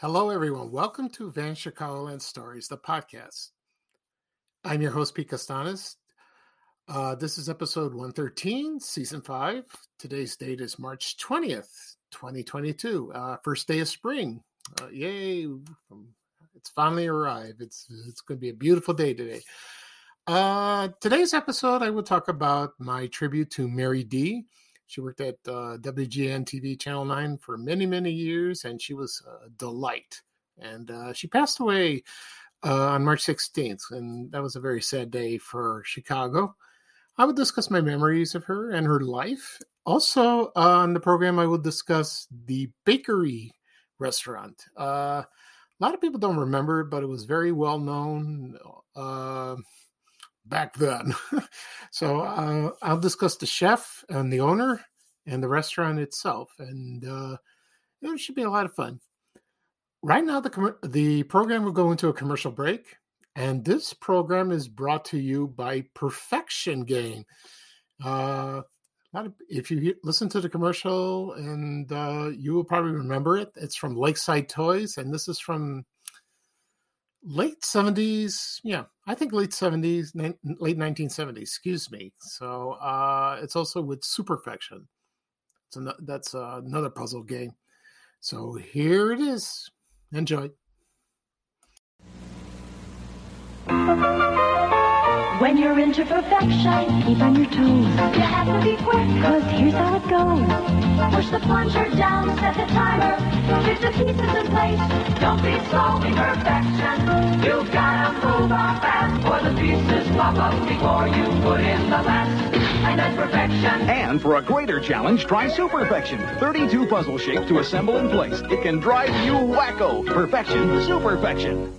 Hello, everyone. Welcome to Van Chicagoland Stories, the podcast. I'm your host, Pete Costanis. This is episode 113, season 5. Today's date is March 20th, 2022. First day of spring. Yay. It's finally arrived. It's going to be a beautiful day today. Today's episode, I will talk about my tribute to Mary D. She worked at WGN-TV Channel 9 for many, many years, and she was a delight. And she passed away on March 16th, and that was a very sad day for Chicago. I will discuss my memories of her and her life. Also, on the program, I will discuss the bakery restaurant. A lot of people don't remember, but it was very well known back then. So I'll discuss the chef and the owner and the restaurant itself. And it should be a lot of fun. Right now, the program will go into a commercial break. And this program is brought to you by Perfection Game. If you listen to the commercial, and you will probably remember it. It's from Lakeside Toys, and this is from late 70s, I think late 70s, late 1970s, excuse me. So it's also with Superfection. So that's another puzzle game. So here it is. Enjoy. When you're into perfection, keep on your toes. You have to be quick, cause here's how it goes. Push the plunger down, set the timer, fit the pieces in place. Don't be slow in perfection. You've gotta move on fast, or the pieces pop up before you put in the last. And that's perfection. And for a greater challenge, try Superfection. 32 puzzle shapes to assemble in place. It can drive you wacko. Perfection, Superfection.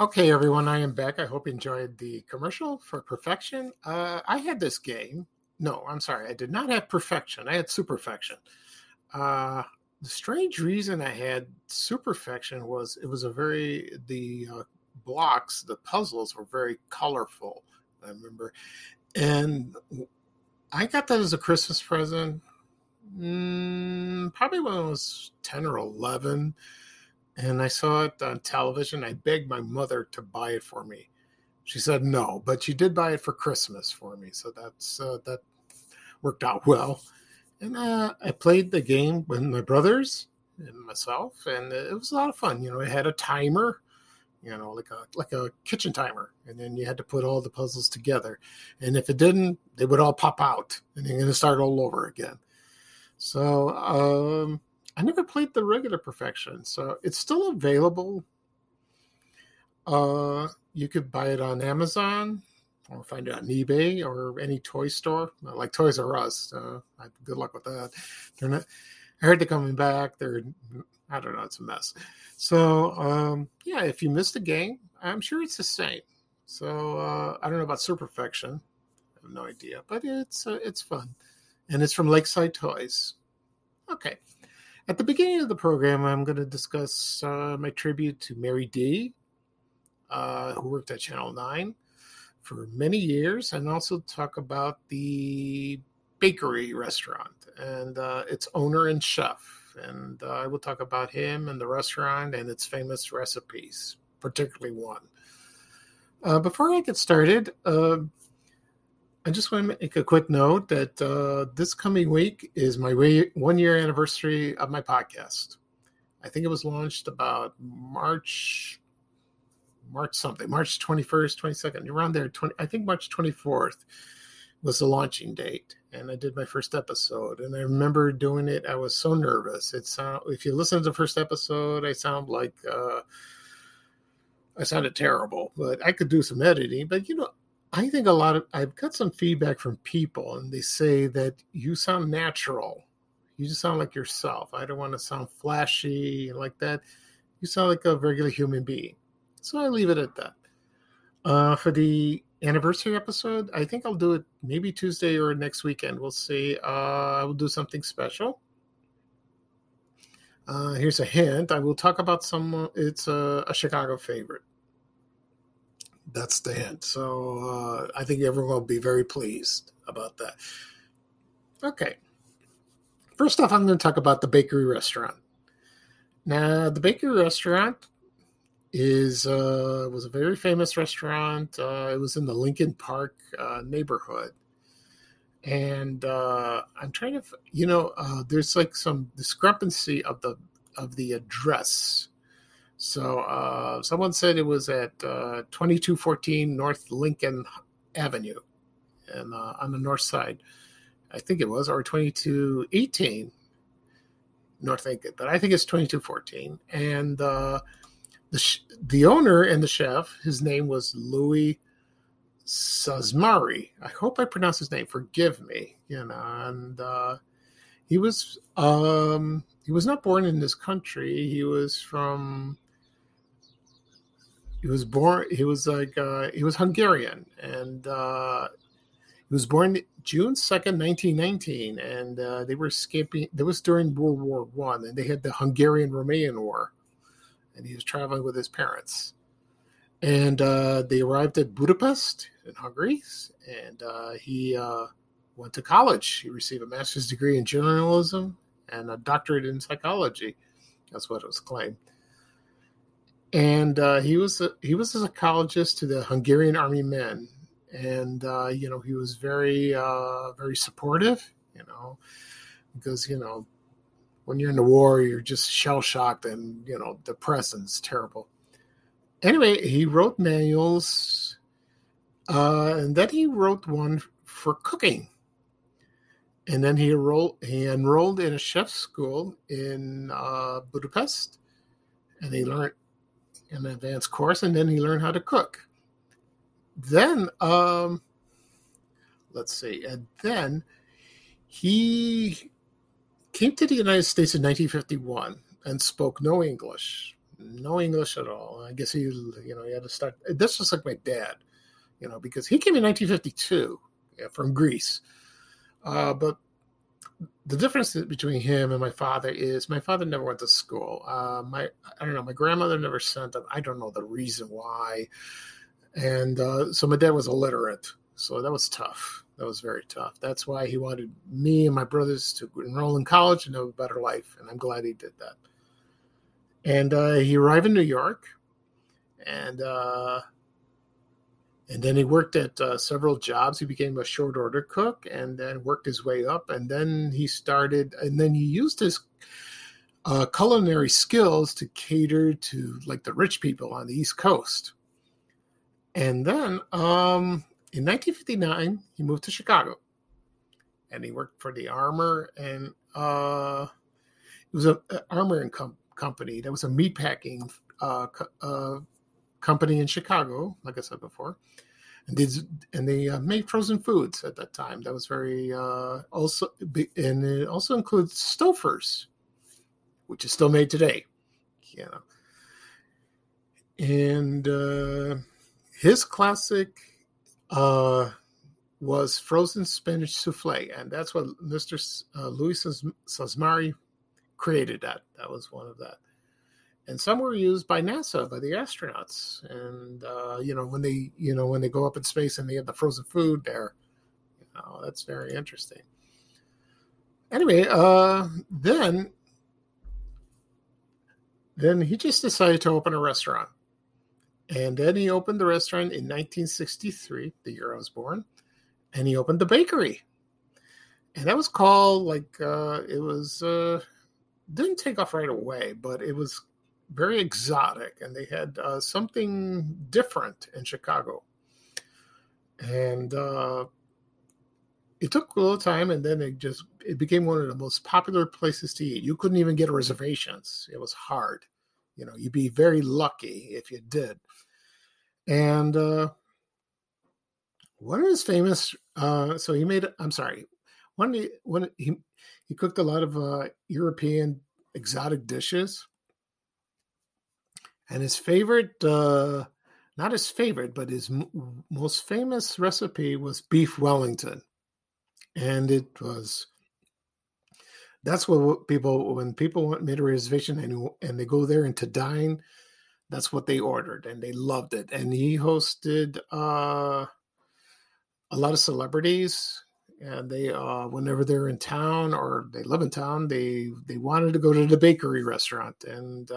Okay, everyone, I am back. I hope you enjoyed the commercial for Perfection. I had this game. No, I'm sorry. I did not have Perfection. I had Superfection. The strange reason I had Superfection was it was the blocks, the puzzles were very colorful, I remember. And I got that as a Christmas present, probably when I was 10 or 11. And I saw it on television. I begged my mother to buy it for me. She said no, but she did buy it for Christmas for me. So that worked out well. And I played the game with my brothers and myself, and it was a lot of fun. It had a timer, like a kitchen timer, and then you had to put all the puzzles together. And if it didn't, they would all pop out, and you're going to start all over again. So, I never played the regular Perfection, so it's still available. You could buy it on Amazon or find it on eBay or any toy store, like Toys R Us. Good luck with that. I heard they're coming back. I don't know. It's a mess. So, if you missed a game, I'm sure it's the same. So, I don't know about Superfection. I have no idea, but it's fun. And it's from Lakeside Toys. Okay. At the beginning of the program, I'm going to discuss my tribute to Mary D, who worked at Channel 9 for many years, and also talk about the bakery restaurant and its owner and chef. And I will talk about him and the restaurant and its famous recipes, particularly one. Before I get started, I just want to make a quick note that this coming week is my 1-year anniversary of my podcast. I think it was launched about March 21st, 22nd, around there. I think March 24th was the launching date, and I did my first episode. And I remember doing it, I was so nervous. If you listen to the first episode, I sounded terrible, but I could do some editing. But, I think I've got some feedback from people, and they say that you sound natural. You just sound like yourself. I don't want to sound flashy like that. You sound like a regular human being. So I leave it at that. For the anniversary episode, I think I'll do it maybe Tuesday or next weekend. We'll see. I will do something special. Here's a hint. I will talk about some. It's a Chicago favorite. That's the hint. So I think everyone will be very pleased about that. Okay. First off, I'm going to talk about the bakery restaurant. Now, the bakery restaurant was a very famous restaurant. It was in the Lincoln Park neighborhood. And I'm trying to, there's like some discrepancy of the address. So someone said it was at 2214 North Lincoln Avenue, and on the north side, I think it was, or 2218 North Lincoln, but I think it's 2214. And the owner and the chef, his name was Louis Szathmáry. I hope I pronounced his name. Forgive me, And he was not born in this country. He was Hungarian, and he was born June 2nd, 1919, and they were escaping. That was during World War I, and they had the Hungarian-Romanian War, and he was traveling with his parents. And they arrived at Budapest in Hungary, and he went to college. He received a master's degree in journalism and a doctorate in psychology. That's what it was claimed. And he was a psychologist to the Hungarian Army men, and he was very very supportive, because when you're in the war, you're just shell shocked and depressed, and it's terrible. Anyway, he wrote manuals, and then he wrote one for cooking. And then he enrolled in a chef's school in Budapest, and he learned an advanced course, and then he learned how to cook. Then, and then he came to the United States in 1951 and spoke no English at all. I guess he had to start. That's just like my dad, because he came in 1952 from Greece. But the difference between him and my father is my father never went to school. My grandmother never sent him. I don't know the reason why. And so my dad was illiterate. So that was tough. That was very tough. That's why he wanted me and my brothers to enroll in college and have a better life. And I'm glad he did that. And he arrived in New York. And then he worked at several jobs. He became a short order cook, and then worked his way up. And then he used his culinary skills to cater to like the rich people on the East Coast. And then in 1959, he moved to Chicago, and he worked for the Armor and it was an Armor and company. That was a meatpacking company in Chicago, like I said before, and they made frozen foods at that time. That was very and it also includes Stouffer's, which is still made today. And his classic was frozen spinach souffle, and that's what Mr. Louis Szathmáry created. That was one of that. And some were used by NASA, by the astronauts. And, when they go up in space and they have the frozen food there, that's very interesting. Anyway, then he just decided to open a restaurant. And then he opened the restaurant in 1963, the year I was born. And he opened the bakery. And that was called, didn't take off right away, but it was very exotic, and they had something different in Chicago. And it took a little time, and then it became one of the most popular places to eat. You couldn't even get reservations. It was hard. You'd be very lucky if you did. And one of his famous, He cooked a lot of European exotic dishes. And his favorite, not his favorite, but his most famous recipe was Beef Wellington. And it was, that's what people, when people went made a reservation and they go there and to dine, that's what they ordered. And they loved it. And he hosted a lot of celebrities. And they, whenever they're in town or they live in town, they wanted to go to the bakery restaurant. And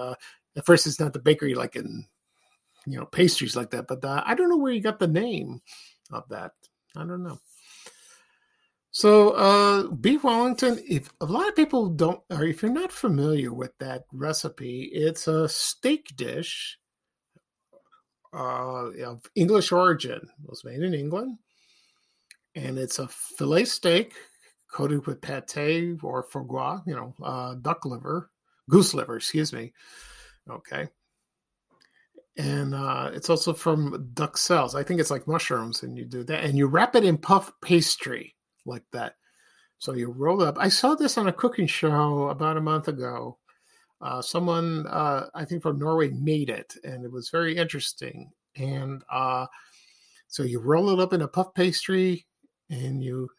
at first, it's not the bakery like in, you know, pastries like that. But I don't know where he got the name of that. I don't know. So Beef Wellington, if a lot of people don't, or if you're not familiar with that recipe, it's a steak dish of English origin. It was made in England. And it's a fillet steak coated with pate or foie gras, you know, goose liver, excuse me. Okay. And it's also from duck cells. I think it's like mushrooms, and you do that. And you wrap it in puff pastry like that. So you roll it up. I saw this on a cooking show about a month ago. Someone, I think from Norway, made it, and it was very interesting. And so you roll it up in a puff pastry. And you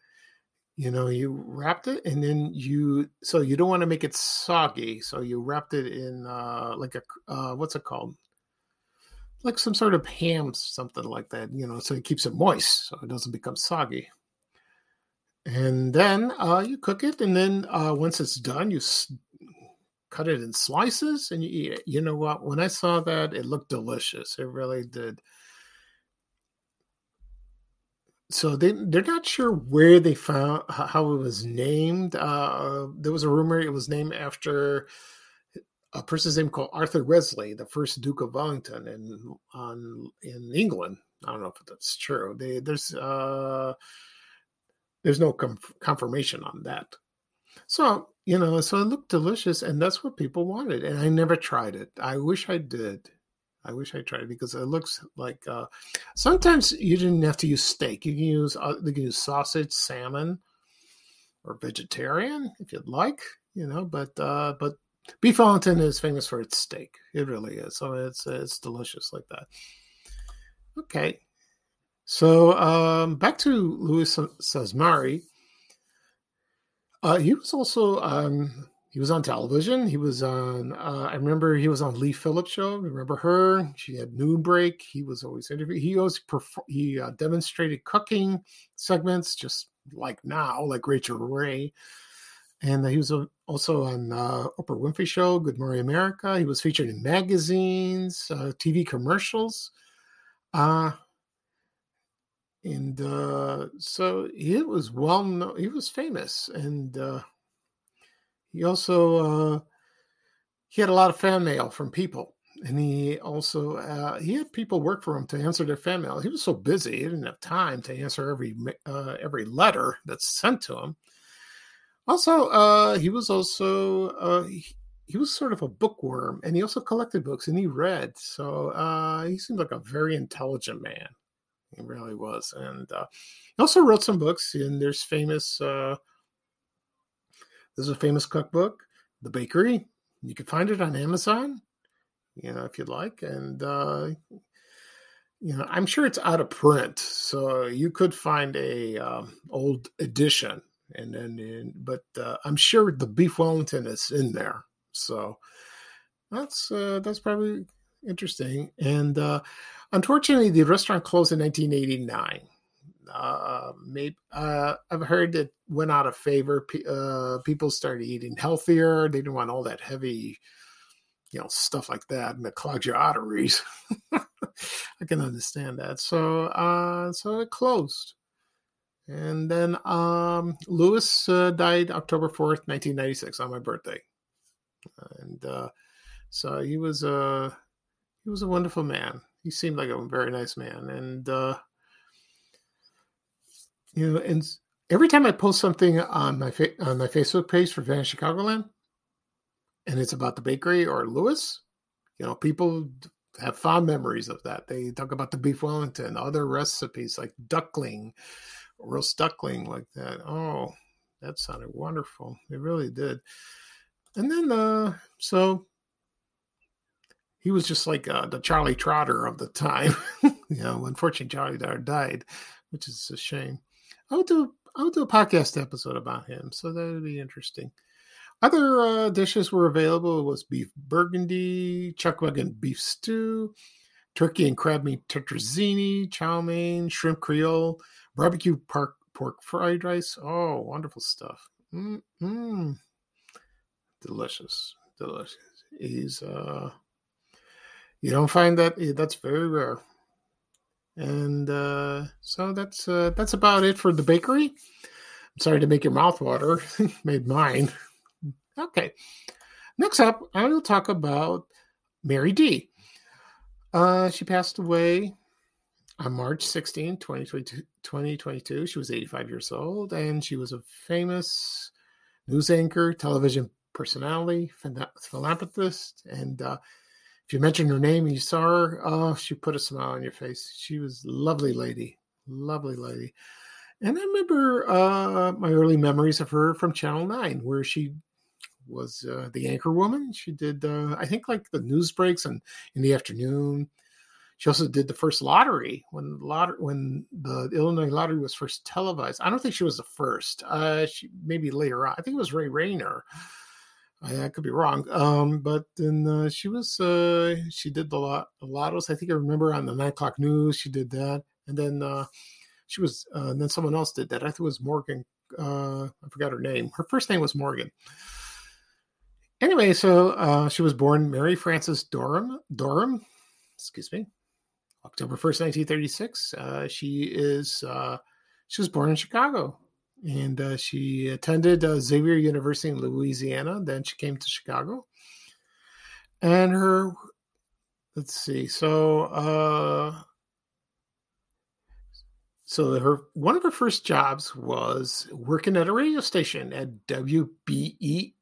wrapped it, and then so you don't want to make it soggy. So you wrapped it in like a, what's it called? Like some sort of ham, something like that, you know, so it keeps it moist. So it doesn't become soggy. And then you cook it. And then once it's done, you cut it in slices and you eat it. You know what? When I saw that, it looked delicious. It really did. So they're not sure where they found how it was named. There was a rumor it was named after a person's name called Arthur Wesley, the first Duke of Wellington in England. I don't know if that's true. There's no confirmation on that. So you know, so it looked delicious, and that's what people wanted. And I never tried it. I wish I did. I wish I tried it because it looks like sometimes you didn't have to use steak. You can use sausage, salmon, or vegetarian if you'd like, you know. But Beef Wellington is famous for its steak. It really is. So it's delicious like that. Okay, so back to Louis Szathmáry. He was also. He was on television. He was on, I remember he was on Lee Phillips' show. Remember her? She had Noon Break. He was always interviewed. He always demonstrated cooking segments, just like now, like Rachel Ray. And he was also on Oprah Winfrey show, Good Morning America. He was featured in magazines, TV commercials. So he was well known. He was famous. And, he also he had a lot of fan mail from people, and he also he had people work for him to answer their fan mail. He was so busy he didn't have time to answer every letter that's sent to him. Also, he was also he was sort of a bookworm, and he also collected books and he read. So he seemed like a very intelligent man. He really was, and he also wrote some books. And there's famous. This is a famous cookbook, The Bakery. You can find it on Amazon, you know, if you'd like. And, you know, I'm sure it's out of print. So you could find a old edition. And then, but I'm sure the Beef Wellington is in there. So that's probably interesting. And unfortunately, the restaurant closed in 1989. I've heard it went out of favor. People started eating healthier. They didn't want all that heavy, you know, stuff like that, and it clogs your arteries. I can understand that. So it closed. And then Louis died October 4th, 1996, on my birthday. And so he was a wonderful man. He seemed like a very nice man, and. You know, and every time I post something on my Facebook page for Vanna Chicagoland, and it's about the bakery or Louis, you know, people have fond memories of that. They talk about the Beef Wellington, other recipes like duckling, roast duckling like that. Oh, That sounded wonderful. It really did. And then, so he was just like the Charlie Trotter of the time. You know, unfortunately, Charlie Trotter died, which is a shame. I'll do a podcast episode about him, so that would be interesting. Other dishes were available was beef burgundy, chuckwagon beef stew, turkey and crab meat tetrazzini, chow mein, shrimp creole, barbecue pork fried rice. Oh, wonderful stuff. Delicious. Delicious. He's, you don't find that. That's very rare. And so that's about it for the bakery. I'm sorry to make your mouth water. Made mine. Okay. Next up, I will talk about Mary D. She passed away on March 16, 2022. She was 85 years old, and she was a famous news anchor, television personality, philanthropist. And if you mentioned her name and you saw her, oh, she put a smile on your face. She was a lovely lady, lovely lady. And I remember my early memories of her from Channel 9, where she was the anchor woman. She did, I think, like the news breaks and in the afternoon. She also did the first lottery when the Illinois lottery was first televised. I don't think she was the first. She maybe later on. I think it was Ray Rayner. I could be wrong. But then she was. She did the lottos. I think I remember on the 9 o'clock news she did that, and then she was. And then someone else did that. I think it was Morgan. I forgot her name. Her first name was Morgan. Anyway, so she was born Mary Frances Dorham, excuse me, October 1st, 1936. She was born in Chicago, and she attended Xavier University in Louisiana. Then she came to Chicago, and her, let's see, so her one of her first jobs was working at a radio station at WBEE.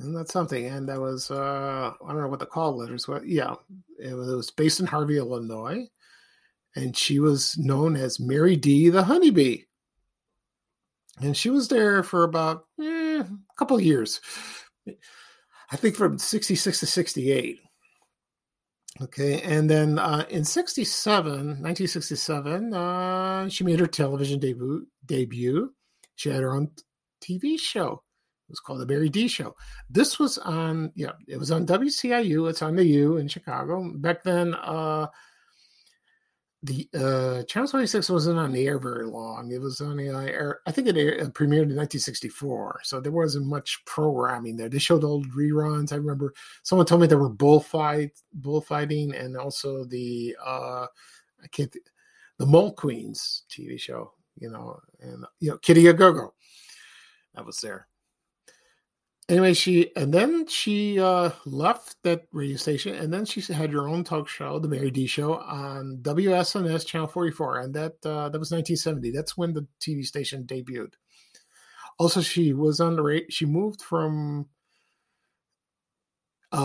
And that's something. And that was, I don't know what the call letters were. Yeah, it was based in Harvey, Illinois. And she was known as Mary D, the Honeybee. And she was there for about a couple of years. I think from 66 to 68. Okay. And then in 1967, she made her television debut. She had her own TV show. It was called The Mary D Show. This was on, it was on WCIU. It's on the U in Chicago. Back then, the Channel 26 wasn't on the air very long. It was on the air, I think it premiered in 1964. So there wasn't much programming there. They showed old reruns. I remember someone told me there were bullfighting, and also the, the Mole Queens TV show, and, Kitty a Go-Go. That was there. Anyway, she left that radio station, and then she had her own talk show, The Mary D Show, on WSNS Channel 44, and that was 1970. That's when the TV station debuted. Also, she moved from.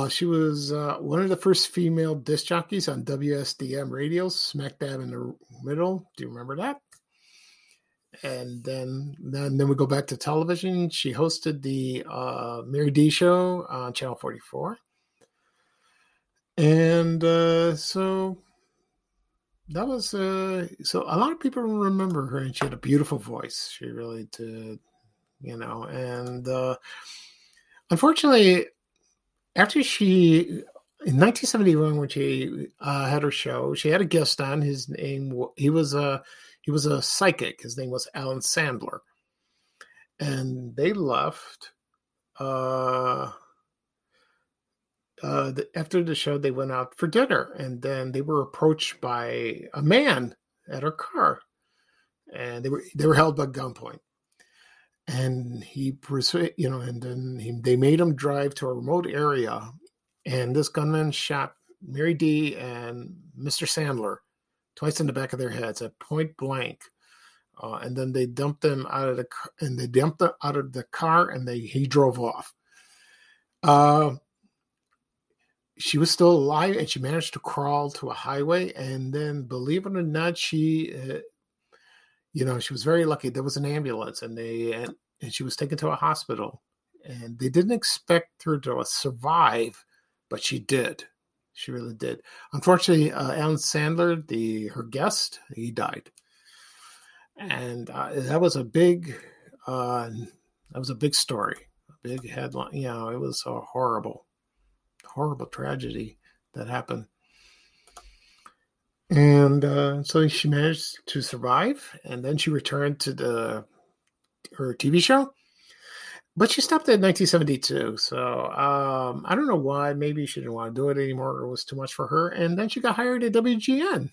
She was one of the first female disc jockeys on WSDM radio, smack dab in the middle. Do you remember that? And then we go back to television. She hosted the Mary D Show on Channel 44. And so that was, so a lot of people remember her, and she had a beautiful voice. She really did, and unfortunately, after she, in 1971, when she had her show, she had a guest on. His name, he was a psychic. His name was Alan Sandler. And they left. After the show, they went out for dinner. And then they were approached by a man at her car. And they were held by gunpoint. And he pursued, and then they made him drive to a remote area. And this gunman shot Mary D. and Mr. Sandler twice in the back of their heads at point blank, and then they dumped them out of the car, and he drove off. She was still alive, and she managed to crawl to a highway. And then, believe it or not, she you know, she was very lucky. There was an ambulance, and she was taken to a hospital, and they didn't expect her to survive, but she did. She really did. Unfortunately, Alan Sandler, her guest, he died, and that was a big story, a big headline. You know, it was a horrible, horrible tragedy that happened. And so she managed to survive, and then she returned to her TV show. But she stopped in 1972, so I don't know why. Maybe she didn't want to do it anymore, or it was too much for her. And then she got hired at WGN.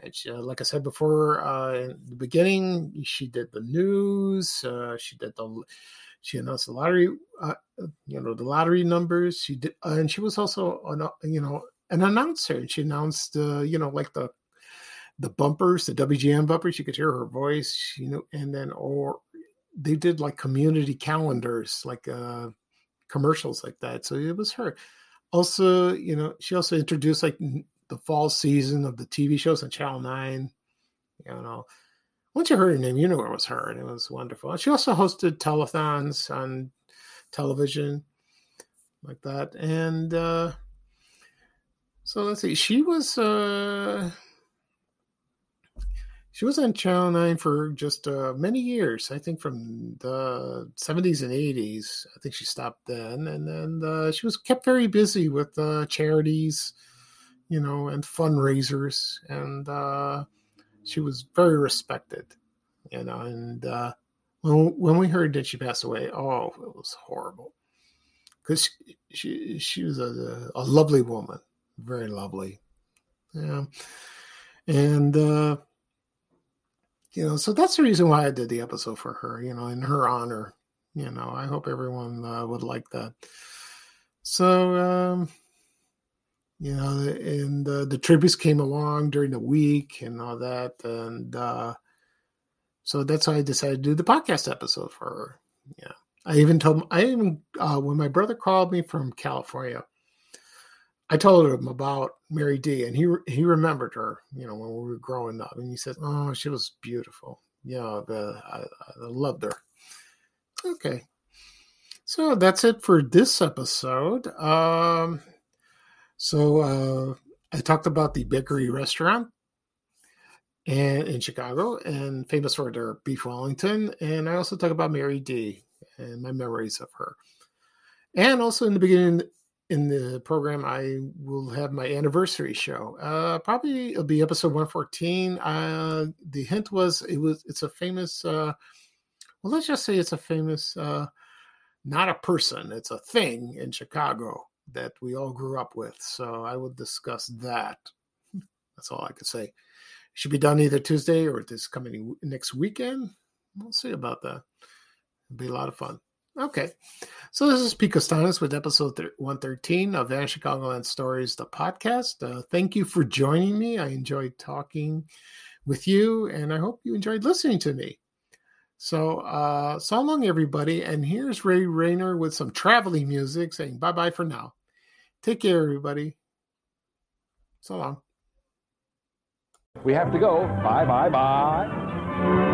And she, like I said before, in the beginning, she did the news. She announced the lottery, the lottery numbers. She did, and she was also an announcer, and she announced, the bumpers, the WGN bumpers. You could hear her voice, they did like community calendars, like commercials like that. So it was her. Also, she also introduced like the fall season of the TV shows on Channel 9. Once you heard her name, you knew it was her, and it was wonderful. And she also hosted telethons on television like that. And so let's see, she was on Channel 9 for just many years, I think from the 70s and 80s. I think she stopped then. And then she was kept very busy with charities, and fundraisers. And she was very respected, And when we heard that she passed away, oh, it was horrible. Because she was a lovely woman. Very lovely. Yeah. And, so that's the reason why I did the episode for her, in her honor. I hope everyone would like that. So, and the tributes came along during the week and all that. And so that's why I decided to do the podcast episode for her. Yeah. I even told when my brother called me from California, I told him about Mary D, and he remembered her, when we were growing up, and he said, "Oh, she was beautiful. I loved her." Okay, so that's it for this episode. I talked about the Bakery Restaurant and in Chicago, and famous for their Beef Wellington, and I also talked about Mary D and my memories of her, and also in the beginning. In the program, I will have my anniversary show. Probably it'll be episode 114. The hint was it's a famous. Let's just say it's a famous, not a person, it's a thing in Chicago that we all grew up with. So I will discuss that. That's all I could say. It should be done either Tuesday or this coming next weekend. We'll see about that. It'll be a lot of fun. Okay, so this is Pete Costanis with episode 113 of Vanished Chicagoland Stories, the podcast. Thank you for joining me. I enjoyed talking with you, and I hope you enjoyed listening to me. So, so long, everybody. And here's Ray Rayner with some traveling music saying bye-bye for now. Take care, everybody. So long. We have to go. Bye, bye, bye.